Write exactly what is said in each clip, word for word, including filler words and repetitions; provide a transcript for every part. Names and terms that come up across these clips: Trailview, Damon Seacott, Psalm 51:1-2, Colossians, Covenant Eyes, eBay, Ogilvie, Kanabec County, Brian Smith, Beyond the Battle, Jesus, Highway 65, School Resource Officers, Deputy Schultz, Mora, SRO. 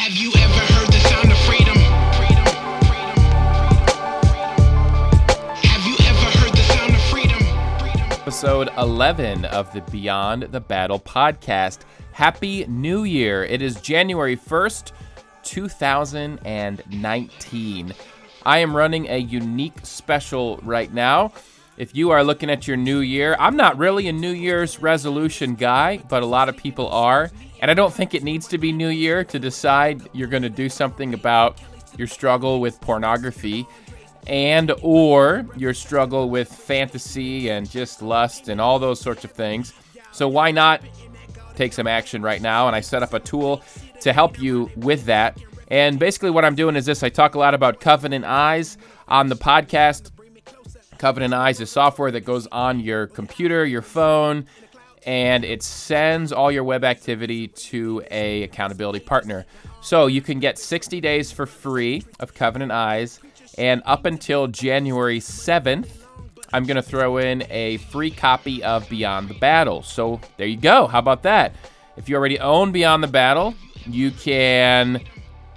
Have you ever heard the sound of freedom? Freedom, freedom, freedom. Have you ever heard the sound of freedom? Freedom. Episode eleven of the Beyond the Battle podcast. Happy New Year. It is January first, two thousand nineteen. I am running a unique special right now. If you are looking at your new year, I'm not really a New Year's resolution guy, but a lot of people are. And I don't think it needs to be New Year to decide you're going to do something about your struggle with pornography and or your struggle with fantasy and just lust and all those sorts of things. So why not take some action right now? And I set up a tool to help you with that. And basically what I'm doing is this. I talk a lot about Covenant Eyes on the podcast. Covenant Eyes is software that goes on your computer, your phone, and it sends all your web activity to a accountability partner. So you can get sixty days for free of Covenant Eyes, and up until January seventh, I'm going to throw in a free copy of Beyond the Battle. So there you go. How about that? If you already own Beyond the Battle, you can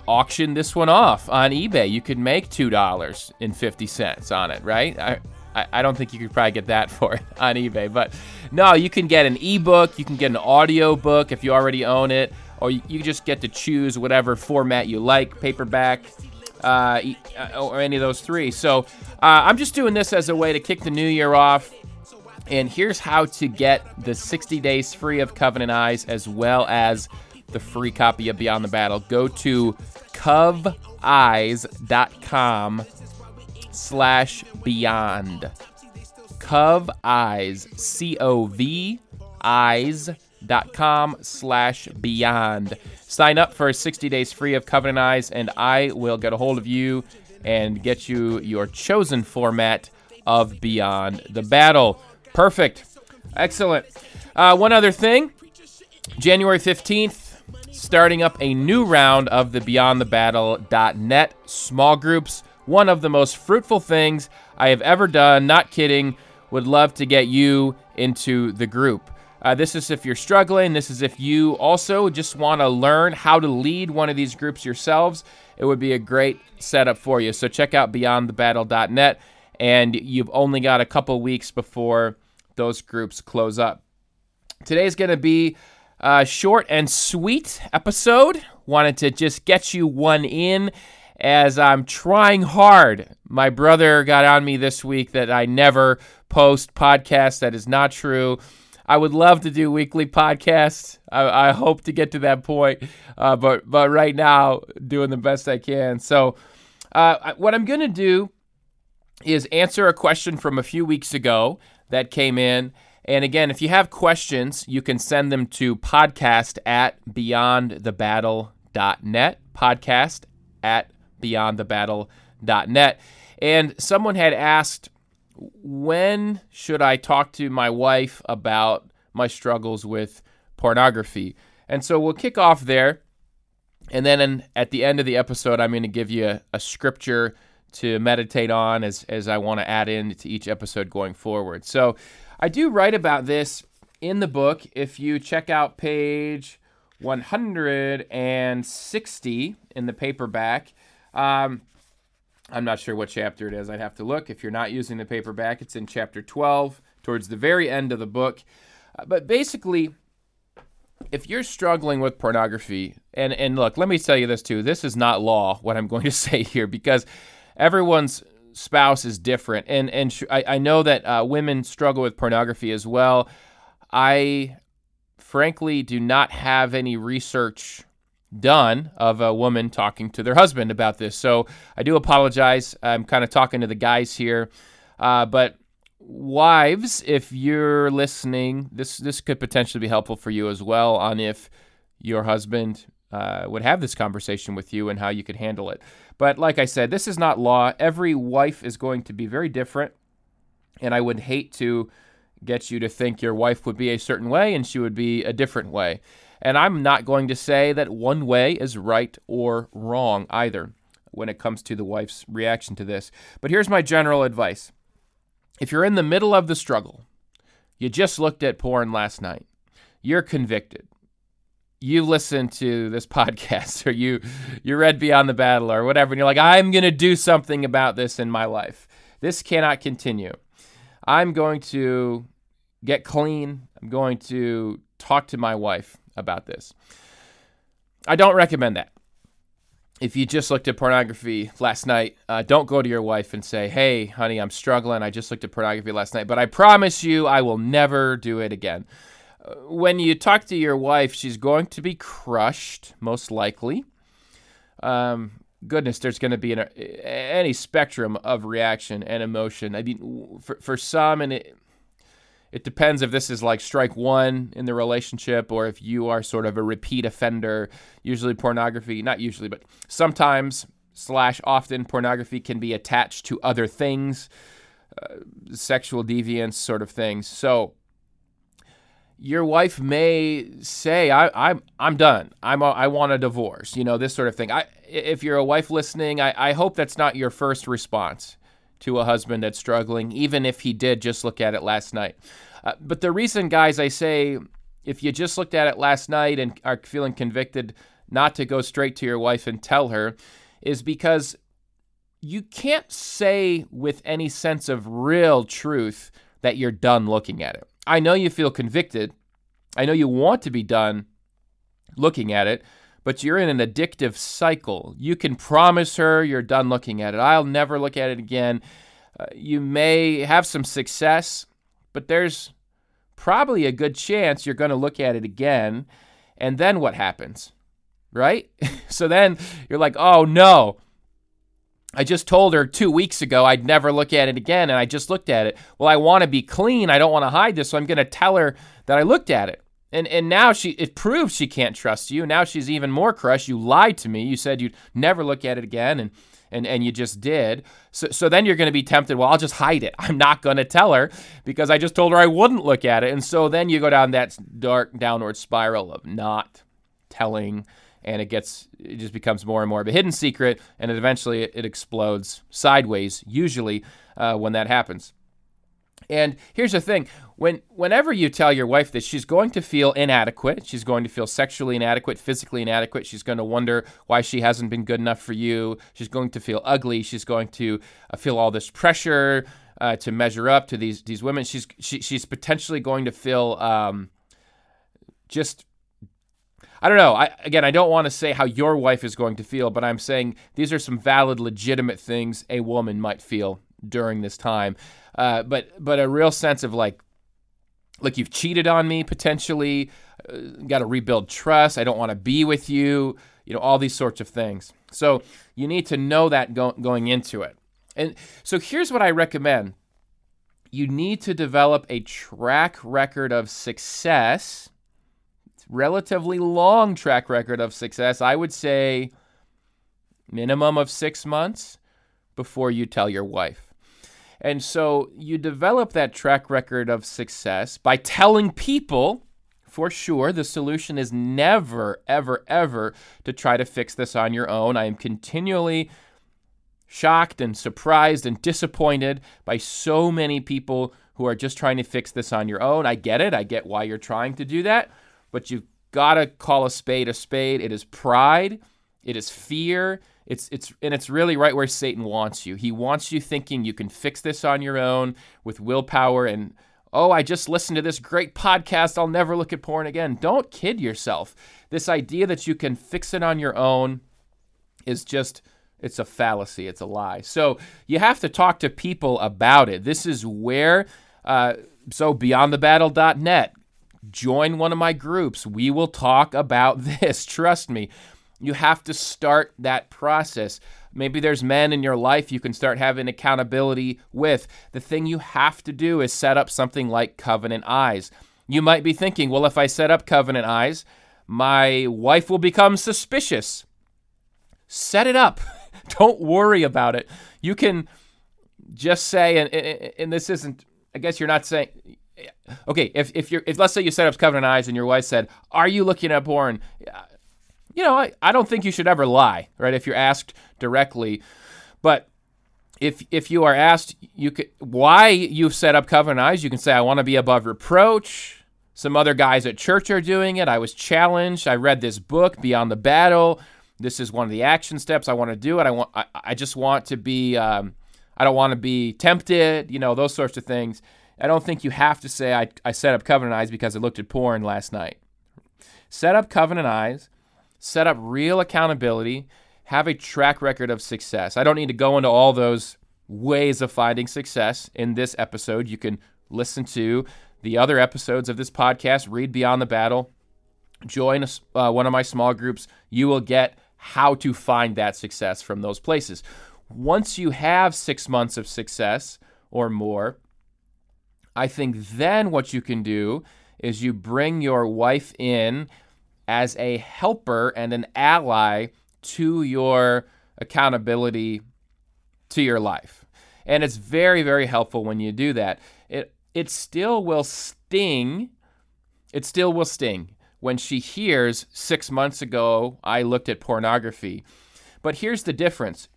auction this one off on eBay. You could make two dollars and fifty cents on it, right? I, I don't think you could probably get that for it on eBay, but no, you can get an ebook, you can get an audio book if you already own it, or you, you just get to choose whatever format you like, paperback, uh, or any of those three. So uh, I'm just doing this as a way to kick the new year off, and here's how to get the sixty days free of Covenant Eyes as well as the free copy of Beyond the Battle. Go to coveyes.com slash beyond. Coveyes, C O V eyes dot com slash beyond. Sign up for sixty days free of Covenant Eyes, and I will get a hold of you and get you your chosen format of Beyond the Battle. Perfect. Excellent. Uh, one other thing, January fifteenth, starting up a new round of the beyond the battle dot net small groups. One of the most fruitful things I have ever done. Not kidding. Would love to get you into the group. Uh, this is if you're struggling. This is if you also just want to learn how to lead one of these groups yourselves. It would be a great setup for you. So check out beyond the battle dot net. And you've only got a couple weeks before those groups close up. Today's going to be Uh, short and sweet episode. Wanted to just get you one in as I'm trying hard. My brother got on me this week that I never post podcasts. That is not true. I would love to do weekly podcasts. I, I hope to get to that point, uh, but but right now, doing the best I can. So uh, what I'm going to do is answer a question from a few weeks ago that came in. And again, if you have questions, you can send them to podcast at beyond the battle dot net, podcast at beyond the battle dot net. And someone had asked, when should I talk to my wife about my struggles with pornography? And so we'll kick off there. And then in, at the end of the episode, I'm going to give you a, a scripture to meditate on as, as I want to add in to each episode going forward. So I do write about this in the book. If you check out page one hundred sixty in the paperback, um, I'm not sure what chapter it is. I'd have to look. If you're not using the paperback, it's in chapter twelve, towards the very end of the book. Uh, but basically, if you're struggling with pornography, and, and look, let me tell you this too, this is not law, what I'm going to say here, because everyone's spouse is different. And and sh- I, I know that uh, women struggle with pornography as well. I frankly do not have any research done of a woman talking to their husband about this. So I do apologize. I'm kind of talking to the guys here. Uh, but wives, if you're listening, this, this could potentially be helpful for you as well on if your husband uh, would have this conversation with you and how you could handle it. But like I said, this is not law. Every wife is going to be very different, and I would hate to get you to think your wife would be a certain way and she would be a different way. And I'm not going to say that one way is right or wrong either when it comes to the wife's reaction to this. But here's my general advice. If you're in the middle of the struggle, you just looked at porn last night, you're convicted, you listen to this podcast or you you read Beyond the Battle or whatever, and you're like, I'm going to do something about this in my life. This cannot continue. I'm going to get clean. I'm going to talk to my wife about this. I don't recommend that. If you just looked at pornography last night, uh, don't go to your wife and say, hey, honey, I'm struggling. I just looked at pornography last night, but I promise you I will never do it again. When you talk to your wife, she's going to be crushed, most likely. Um, goodness, there's going to be an, any spectrum of reaction and emotion. I mean, for, for some, and it, it depends if this is like strike one in the relationship or if you are sort of a repeat offender. Usually pornography, not usually, but sometimes slash often pornography can be attached to other things, uh, sexual deviance sort of things. So your wife may say, I, I'm I'm done. I'm a, I want a divorce. You know, this sort of thing. I, if you're a wife listening, I, I hope that's not your first response to a husband that's struggling, even if he did just look at it last night. Uh, but the reason, guys, I say if you just looked at it last night and are feeling convicted not to go straight to your wife and tell her is because you can't say with any sense of real truth that you're done looking at it. I know you feel convicted. I know you want to be done looking at it, but you're in an addictive cycle. You can promise her you're done looking at it. I'll never look at it again. Uh, you may have some success, but there's probably a good chance you're going to look at it again. And then what happens, right? So then you're like, oh no, I just told her two weeks ago I'd never look at it again, and I just looked at it. Well, I want to be clean. I don't want to hide this, so I'm going to tell her that I looked at it. And and now she it proves she can't trust you. Now she's even more crushed. You lied to me. You said you'd never look at it again, and and, and you just did. So, so then you're going to be tempted, well, I'll just hide it. I'm not going to tell her because I just told her I wouldn't look at it. And so then you go down that dark downward spiral of not telling. And it gets, it just becomes more and more of a hidden secret, and it eventually it explodes sideways. Usually, uh, when that happens. And here's the thing: when whenever you tell your wife this, she's going to feel inadequate. She's going to feel sexually inadequate, physically inadequate. She's going to wonder why she hasn't been good enough for you. She's going to feel ugly. She's going to feel all this pressure uh, to measure up to these these women. She's she, she's potentially going to feel um, just. I don't know. I, again, I don't want to say how your wife is going to feel, but I'm saying these are some valid, legitimate things a woman might feel during this time. Uh, but but a real sense of like, look, you've cheated on me potentially, uh, got to rebuild trust, I don't want to be with you, you know, all these sorts of things. So you need to know that go- going into it. And so here's what I recommend. You need to develop a track record of success, relatively long track record of success. I would say minimum of six months before you tell your wife. And so you develop that track record of success by telling people, for sure. The solution is never, ever, ever to try to fix this on your own. I am continually shocked and surprised and disappointed by so many people who are just trying to fix this on your own. I get it. I get why you're trying to do that. But you've got to call a spade a spade. It is pride. It is fear. It's it's and it's really right where Satan wants you. He wants you thinking you can fix this on your own with willpower and, oh, I just listened to this great podcast. I'll never look at porn again. Don't kid yourself. This idea that you can fix it on your own is just, it's a fallacy. It's a lie. So you have to talk to people about it. This is where, uh, so beyond the battle dot net. Join one of my groups. We will talk about this. Trust me. You have to start that process. Maybe there's men in your life you can start having accountability with. The thing you have to do is set up something like Covenant Eyes. You might be thinking, well, if I set up Covenant Eyes, my wife will become suspicious. Set it up. Don't worry about it. You can just say, and, and, and this isn't, I guess you're not saying... Okay, if if you're, if let's say you set up Covenant Eyes and your wife said, are you looking at porn? You know, I, I don't think you should ever lie, right? If you're asked directly. But if if you are asked you could, why you've set up Covenant Eyes, you can say, I want to be above reproach. Some other guys at church are doing it. I was challenged. I read this book, Beyond the Battle. This is one of the action steps. I want to do it. I want. I, I just want to be, um, I don't want to be tempted, you know, those sorts of things. I don't think you have to say I, I set up Covenant Eyes because I looked at porn last night. Set up Covenant Eyes. Set up real accountability. Have a track record of success. I don't need to go into all those ways of finding success in this episode. You can listen to the other episodes of this podcast, read Beyond the Battle, join a, uh, one of my small groups. You will get how to find that success from those places. Once you have six months of success or more, I think then what you can do is you bring your wife in as a helper and an ally to your accountability, to your life. And it's very, very helpful when you do that. It It still will sting. It still will sting when she hears six months ago, I looked at pornography. But here's the difference.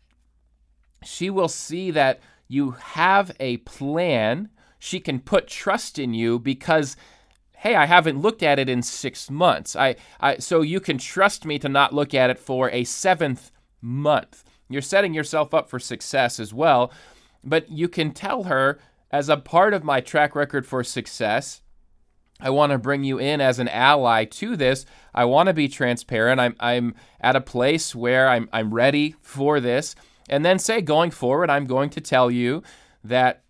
She will see that you have a plan. She can put trust in you because, hey, I haven't looked at it in six months. I, I so you can trust me to not look at it for a seventh month. You're setting yourself up for success as well. But you can tell her, as a part of my track record for success, I want to bring you in as an ally to this. I want to be transparent. I'm I'm at a place where I'm I'm ready for this. And then say, going forward, I'm going to tell you that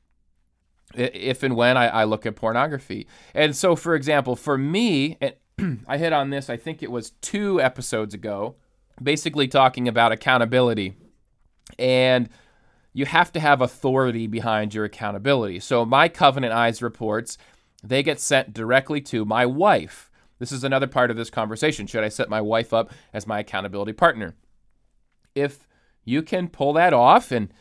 if and when I, I look at pornography. And so, for example, for me, and I hit on this, I think it was two episodes ago, basically talking about accountability. And you have to have authority behind your accountability. So my Covenant Eyes reports, they get sent directly to my wife. This is another part of this conversation. Should I set my wife up as my accountability partner? If you can pull that off, and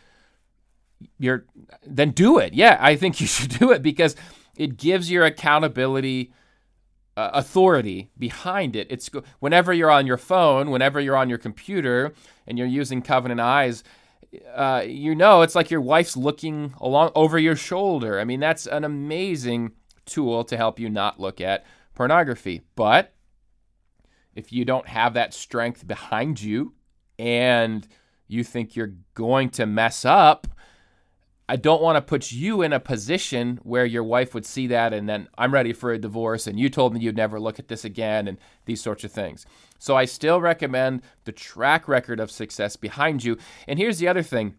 you're, then do it. Yeah, I think you should do it because it gives your accountability uh, authority behind it. It's whenever you're on your phone, whenever you're on your computer, and you're using Covenant Eyes, Uh, you know, it's like your wife's looking along over your shoulder. I mean, that's an amazing tool to help you not look at pornography. But if you don't have that strength behind you and you think you're going to mess up, I don't want to put you in a position where your wife would see that and then I'm ready for a divorce and you told me you'd never look at this again and these sorts of things. So I still recommend the track record of success behind you. And here's the other thing.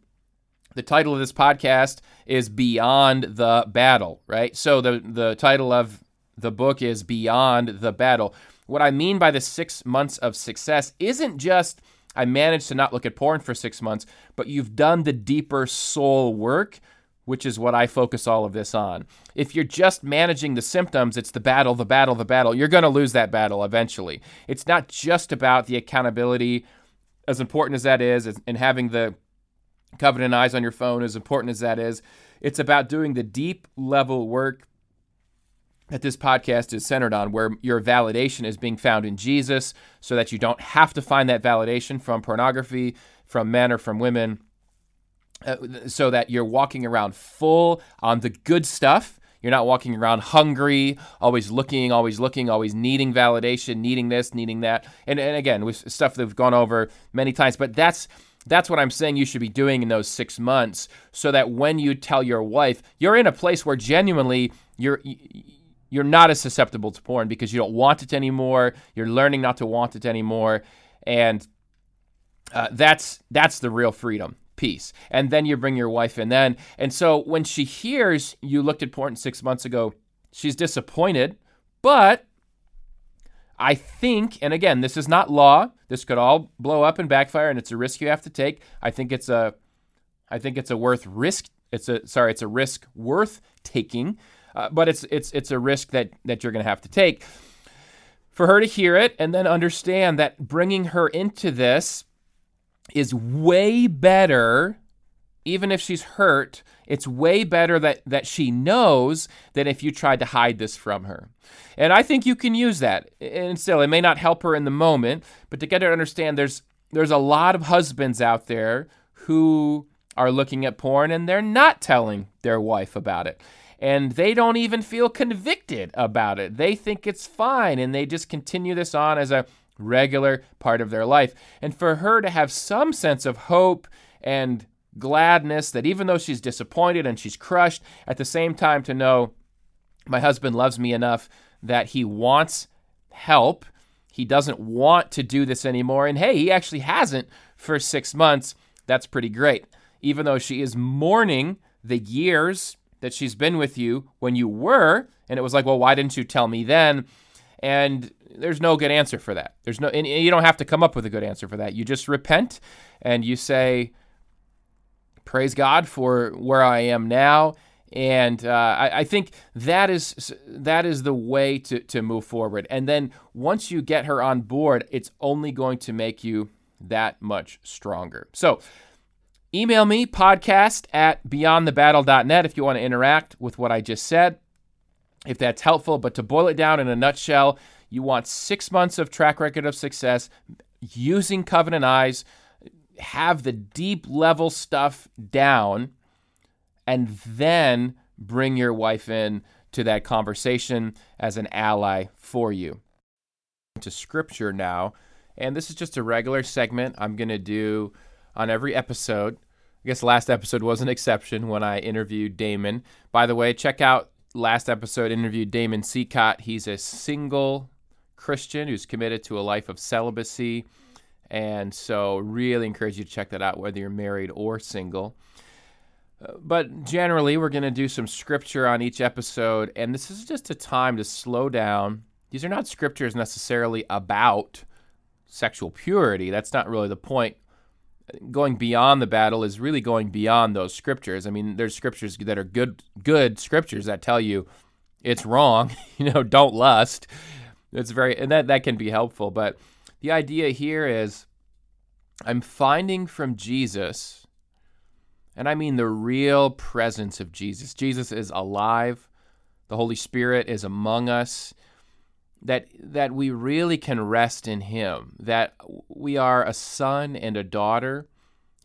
The title of this podcast is Beyond the Battle, right? So the, the title of the book is Beyond the Battle. What I mean by the six months of success isn't just I managed to not look at porn for six months, but you've done the deeper soul work, which is what I focus all of this on. If you're just managing the symptoms, it's the battle, the battle, the battle. You're going to lose that battle eventually. It's not just about the accountability, as important as that is, and having the Covenant Eyes on your phone, as important as that is. It's about doing the deep level work that this podcast is centered on, where your validation is being found in Jesus, so that you don't have to find that validation from pornography, from men or from women, uh, so that you're walking around full on the good stuff. You're not walking around hungry, always looking, always looking, always needing validation, needing this, needing that. And, and again, with stuff that we've gone over many times, but that's That's what I'm saying you should be doing in those six months, so that when you tell your wife, you're in a place where genuinely you're you're not as susceptible to porn because you don't want it anymore. You're learning not to want it anymore, and uh, that's that's the real freedom piece. And then you bring your wife in then. And so when she hears you looked at porn six months ago, she's disappointed, but I think, and again, this is not law. This could all blow up and backfire, and it's a risk you have to take. I think it's a, I think it's a worth risk. It's a sorry, it's a risk worth taking, uh, but it's it's it's a risk that that you're going to have to take for her to hear it and then understand that bringing her into this is way better. Even if she's hurt, it's way better that, that she knows than if you tried to hide this from her. And I think you can use that. And still, it may not help her in the moment, but to get her to understand there's there's a lot of husbands out there who are looking at porn and they're not telling their wife about it. and they don't even feel convicted about it. They think it's fine, and they just continue this on as a regular part of their life. And for her to have some sense of hope and gladness that even though she's disappointed and she's crushed, at the same time to know my husband loves me enough that he wants help. He doesn't want to do this anymore. And hey, he actually hasn't for six months. That's pretty great. Even though she is mourning the years that she's been with you when you were, and it was like, well, why didn't you tell me then? And there's no good answer for that. There's no, and you don't have to come up with a good answer for that. You just repent and you say, praise God for where I am now. And uh, I, I think that is that is the way to, to move forward. And then once you get her on board, it's only going to make you that much stronger. So email me, podcast at beyond the battle dot net, if you want to interact with what I just said, if that's helpful. But to boil it down in a nutshell, you want six months of track record of success using Covenant Eyes, have the deep level stuff down, and then bring your wife in to that conversation as an ally for you. To scripture now, and this is just a regular segment I'm going to do on every episode. I guess last episode was an exception when I interviewed Damon. By the way, check out last episode, interviewed Damon Seacott. He's a single Christian who's committed to a life of celibacy. And so really encourage you to check that out, whether you're married or single. But generally, we're going to do some scripture on each episode, and this is just a time to slow down. These are not scriptures necessarily about sexual purity. That's not really the point. Going beyond the battle is really going beyond those scriptures. I mean, there's scriptures that are good, good scriptures that tell you it's wrong. You know, don't lust. It's very, and that, that can be helpful. But the idea here is I'm finding from Jesus. And I mean the real presence of Jesus. Jesus is alive. The Holy Spirit is among us. That that we really can rest in him. That we are a son and a daughter,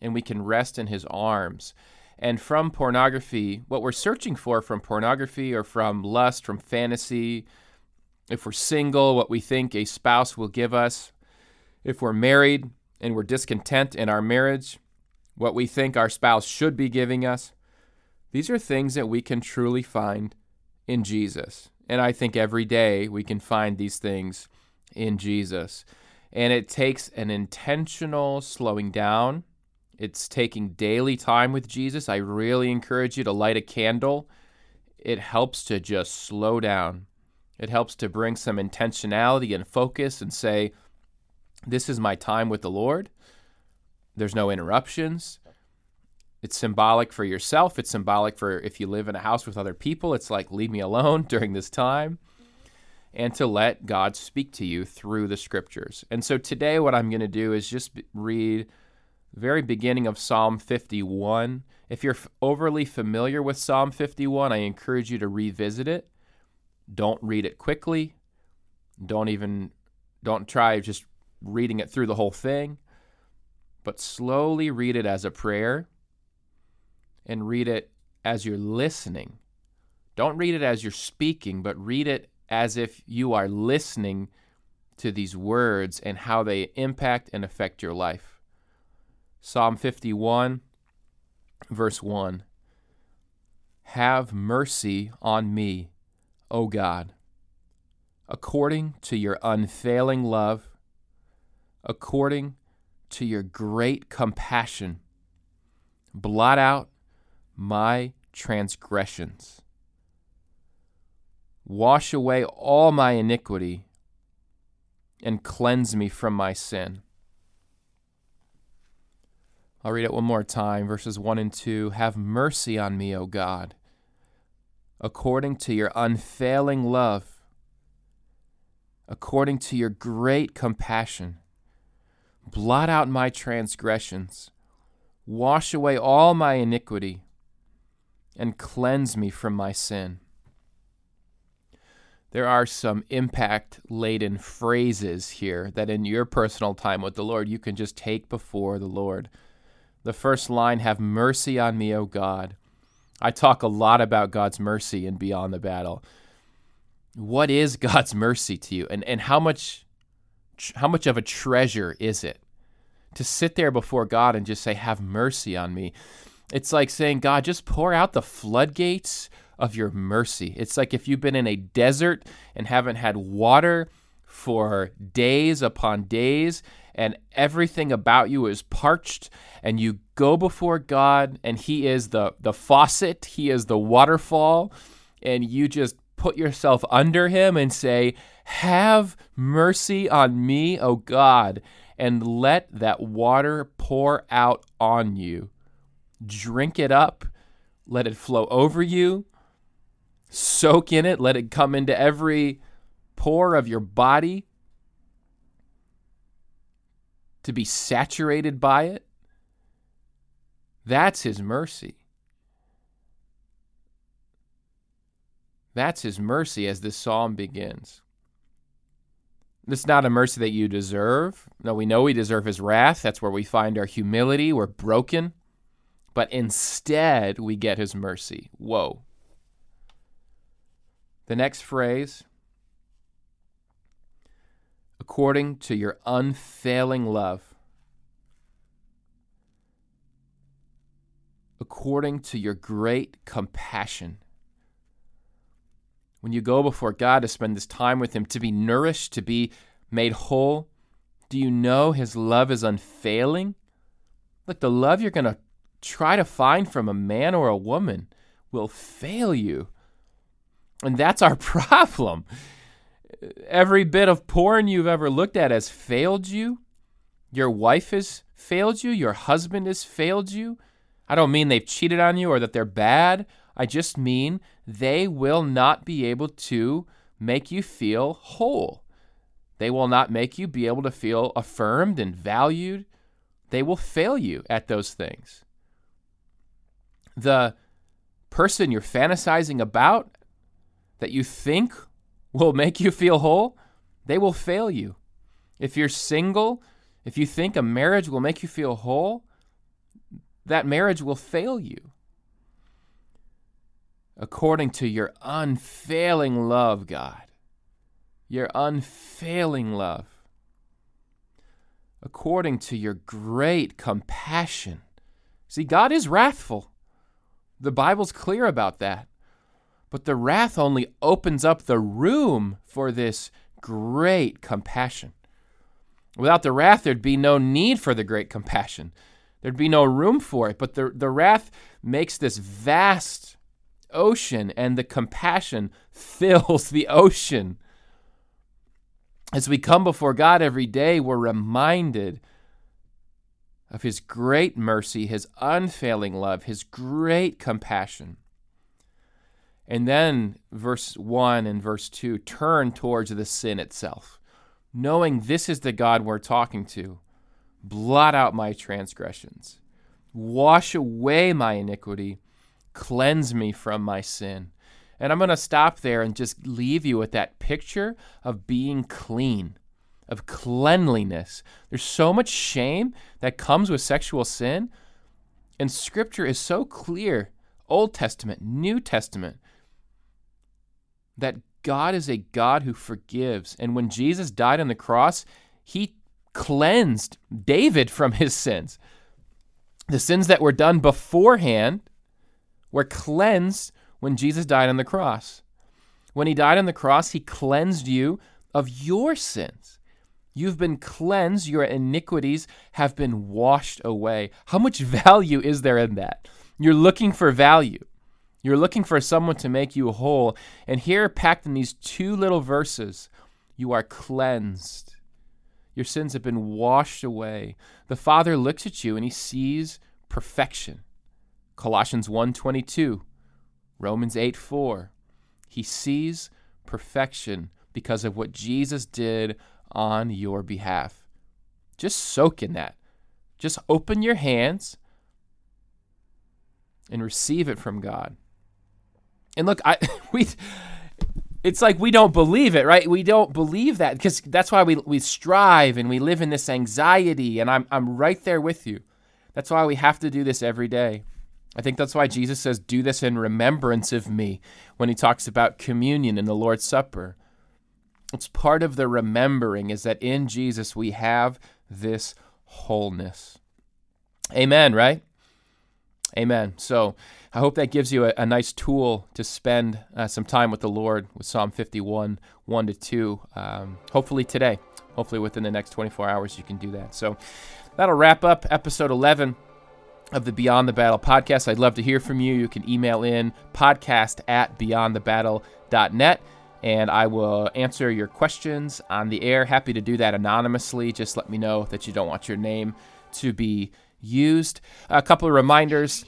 and we can rest in his arms. And from pornography, what we're searching for from pornography or from lust, from fantasy, if we're single, what we think a spouse will give us, if we're married and we're discontent in our marriage, what we think our spouse should be giving us. These are things that we can truly find in Jesus. And I think every day we can find these things in Jesus. And it takes an intentional slowing down. It's taking daily time with Jesus. I really encourage you to light a candle. It helps to just slow down. It helps to bring some intentionality and focus and say, this is my time with the Lord. There's no interruptions. It's symbolic for yourself. It's symbolic for if you live in a house with other people. It's like, leave me alone during this time. And to let God speak to you through the scriptures. And so today what I'm going to do is just read the very beginning of Psalm fifty-one. If you're overly familiar with Psalm fifty-one, I encourage you to revisit it. Don't read it quickly. Don't even, don't try just reading it through the whole thing. But slowly read it as a prayer and read it as you're listening. Don't read it as you're speaking, but read it as if you are listening to these words and how they impact and affect your life. Psalm fifty-one, verse one. Have mercy on me, O God, according to your unfailing love, according to your great compassion, blot out my transgressions. Wash away all my iniquity and cleanse me from my sin. I'll read it one more time, verses one and two. Have mercy on me, O God, according to your unfailing love, according to your great compassion. Blot out my transgressions, wash away all my iniquity, and cleanse me from my sin. There are some impact-laden phrases here that in your personal time with the Lord, you can just take before the Lord. The first line, have mercy on me, O God, I talk a lot about God's mercy in Beyond the Battle. What is God's mercy to you? And and how much how much of a treasure is it to sit there before God and just say, have mercy on me? It's like saying, God, just pour out the floodgates of your mercy. It's like if you've been in a desert and haven't had water for days upon days, and everything about you is parched, and you go before God, and he is the, the faucet, he is the waterfall, and you just put yourself under him and say, have mercy on me, O God, and let that water pour out on you. Drink it up, let it flow over you, soak in it, let it come into every pore of your body, to be saturated by it. That's his mercy. That's his mercy as this psalm begins. It's not a mercy that you deserve. No, we know we deserve his wrath. That's where we find our humility. We're broken. But instead, we get his mercy. Whoa. The next phrase, according to your unfailing love. According to your great compassion. When you go before God to spend this time with him, to be nourished, to be made whole, do you know his love is unfailing? Look, the love you're going to try to find from a man or a woman will fail you. And that's our problem. Every bit of porn you've ever looked at has failed you. Your wife has failed you. Your husband has failed you. I don't mean they've cheated on you or that they're bad. I just mean they will not be able to make you feel whole. They will not make you be able to feel affirmed and valued. They will fail you at those things. The person you're fantasizing about that you think will make you feel whole, they will fail you. If you're single, if you think a marriage will make you feel whole, that marriage will fail you. According to your unfailing love, God. Your unfailing love. According to your great compassion. See, God is wrathful. The Bible's clear about that. But the wrath only opens up the room for this great compassion. Without the wrath, there'd be no need for the great compassion. There'd be no room for it. But the, the wrath makes this vast ocean, and the compassion fills the ocean. As we come before God every day, we're reminded of his great mercy, his unfailing love, his great compassion. And then verse one and verse two turn towards the sin itself, knowing this is the God we're talking to. Blot out my transgressions. Wash away my iniquity. Cleanse me from my sin. And I'm going to stop there and just leave you with that picture of being clean, of cleanliness. There's so much shame that comes with sexual sin. And Scripture is so clear, Old Testament, New Testament, that God is a God who forgives. And when Jesus died on the cross, he cleansed David from his sins. The sins that were done beforehand were cleansed when Jesus died on the cross. When he died on the cross, he cleansed you of your sins. You've been cleansed. Your iniquities have been washed away. How much value is there in that? You're looking for value. You're looking for someone to make you whole. And here, packed in these two little verses, you are cleansed. Your sins have been washed away. The Father looks at you and he sees perfection. Colossians one twenty-two, Romans eight four. He sees perfection because of what Jesus did on your behalf. Just soak in that. Just open your hands and receive it from God. And look, I we it's like we don't believe it, right? We don't believe that because that's why we we strive and we live in this anxiety, and I'm I'm right there with you. That's why we have to do this every day. I think that's why Jesus says, do this in remembrance of me when he talks about communion in the Lord's Supper. It's part of the remembering is that in Jesus we have this wholeness. Amen, right? Amen. So I hope that gives you a, a nice tool to spend uh, some time with the Lord with Psalm fifty-one, one to two, um, hopefully today. Hopefully within the next twenty-four hours you can do that. So that'll wrap up episode eleven of the Beyond the Battle podcast. I'd love to hear from you. You can email in podcast at beyond the battle dot net. And I will answer your questions on the air. Happy to do that anonymously. Just let me know that you don't want your name to be used. A couple of reminders.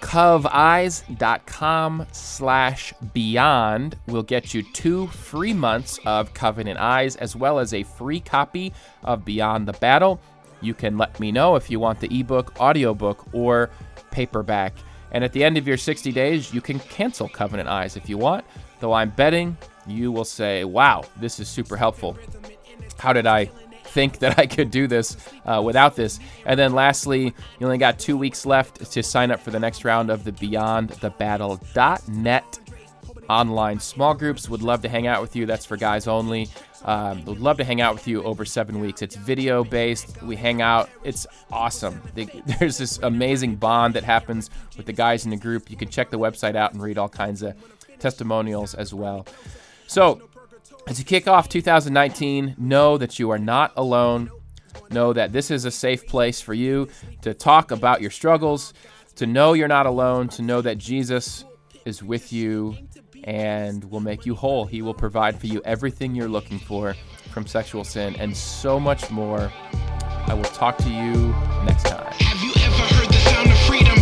cov eyes dot com slash beyond will get you two free months of Covenant Eyes, as well as a free copy of Beyond the Battle. You can let me know if you want the ebook, audiobook, or paperback. And at the end of your sixty days, you can cancel Covenant Eyes if you want. Though I'm betting you will say, wow, this is super helpful. How did I think that I could do this uh, without this? And then lastly, you only got two weeks left to sign up for the next round of the beyond the battle dot net online small groups. Would love to hang out with you. That's for guys only. Um, would love to hang out with you over seven weeks. It's video-based. We hang out. It's awesome. They, there's this amazing bond that happens with the guys in the group. You can check the website out and read all kinds of testimonials as well. So as you kick off two thousand nineteen, know that you are not alone. Know that this is a safe place for you to talk about your struggles, to know you're not alone, to know that Jesus is with you and will make you whole. He will provide for you everything you're looking for from sexual sin and so much more. I will talk to you next time. Have you ever heard the sound of freedom?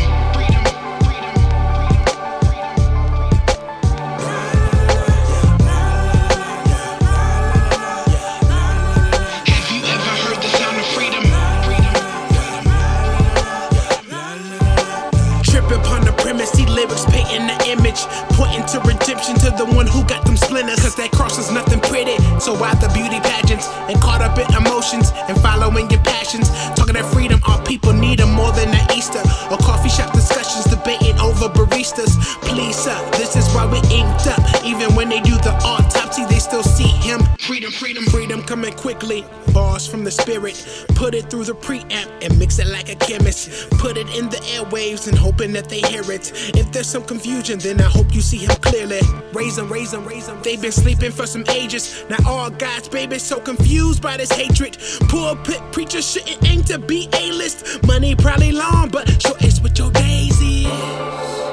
Pointing to redemption to the one who got them splinters, cause that cross is nothing pretty. So out the beauty pageants and caught up in emotions and following your passions. Talking that freedom, our people need them more than an Easter or coffee shop discussions debating over baristas. Please sir, this is why we inked up. Even when they do the autopsy, they still see him. Freedom, freedom, freedom coming quickly. Bars from the spirit. Put it through the preamp and mix it like a chemist. Put it in the airwaves and hoping that they hear it. If there's some confusion, then I hope you see him clearly. Raise him, raise him, raise him. They've been sleeping for some ages. Now all God's babies so confused by this hatred. Pulpit preachers shouldn't aim to be A-list. Money probably long, but sure it's what your days is.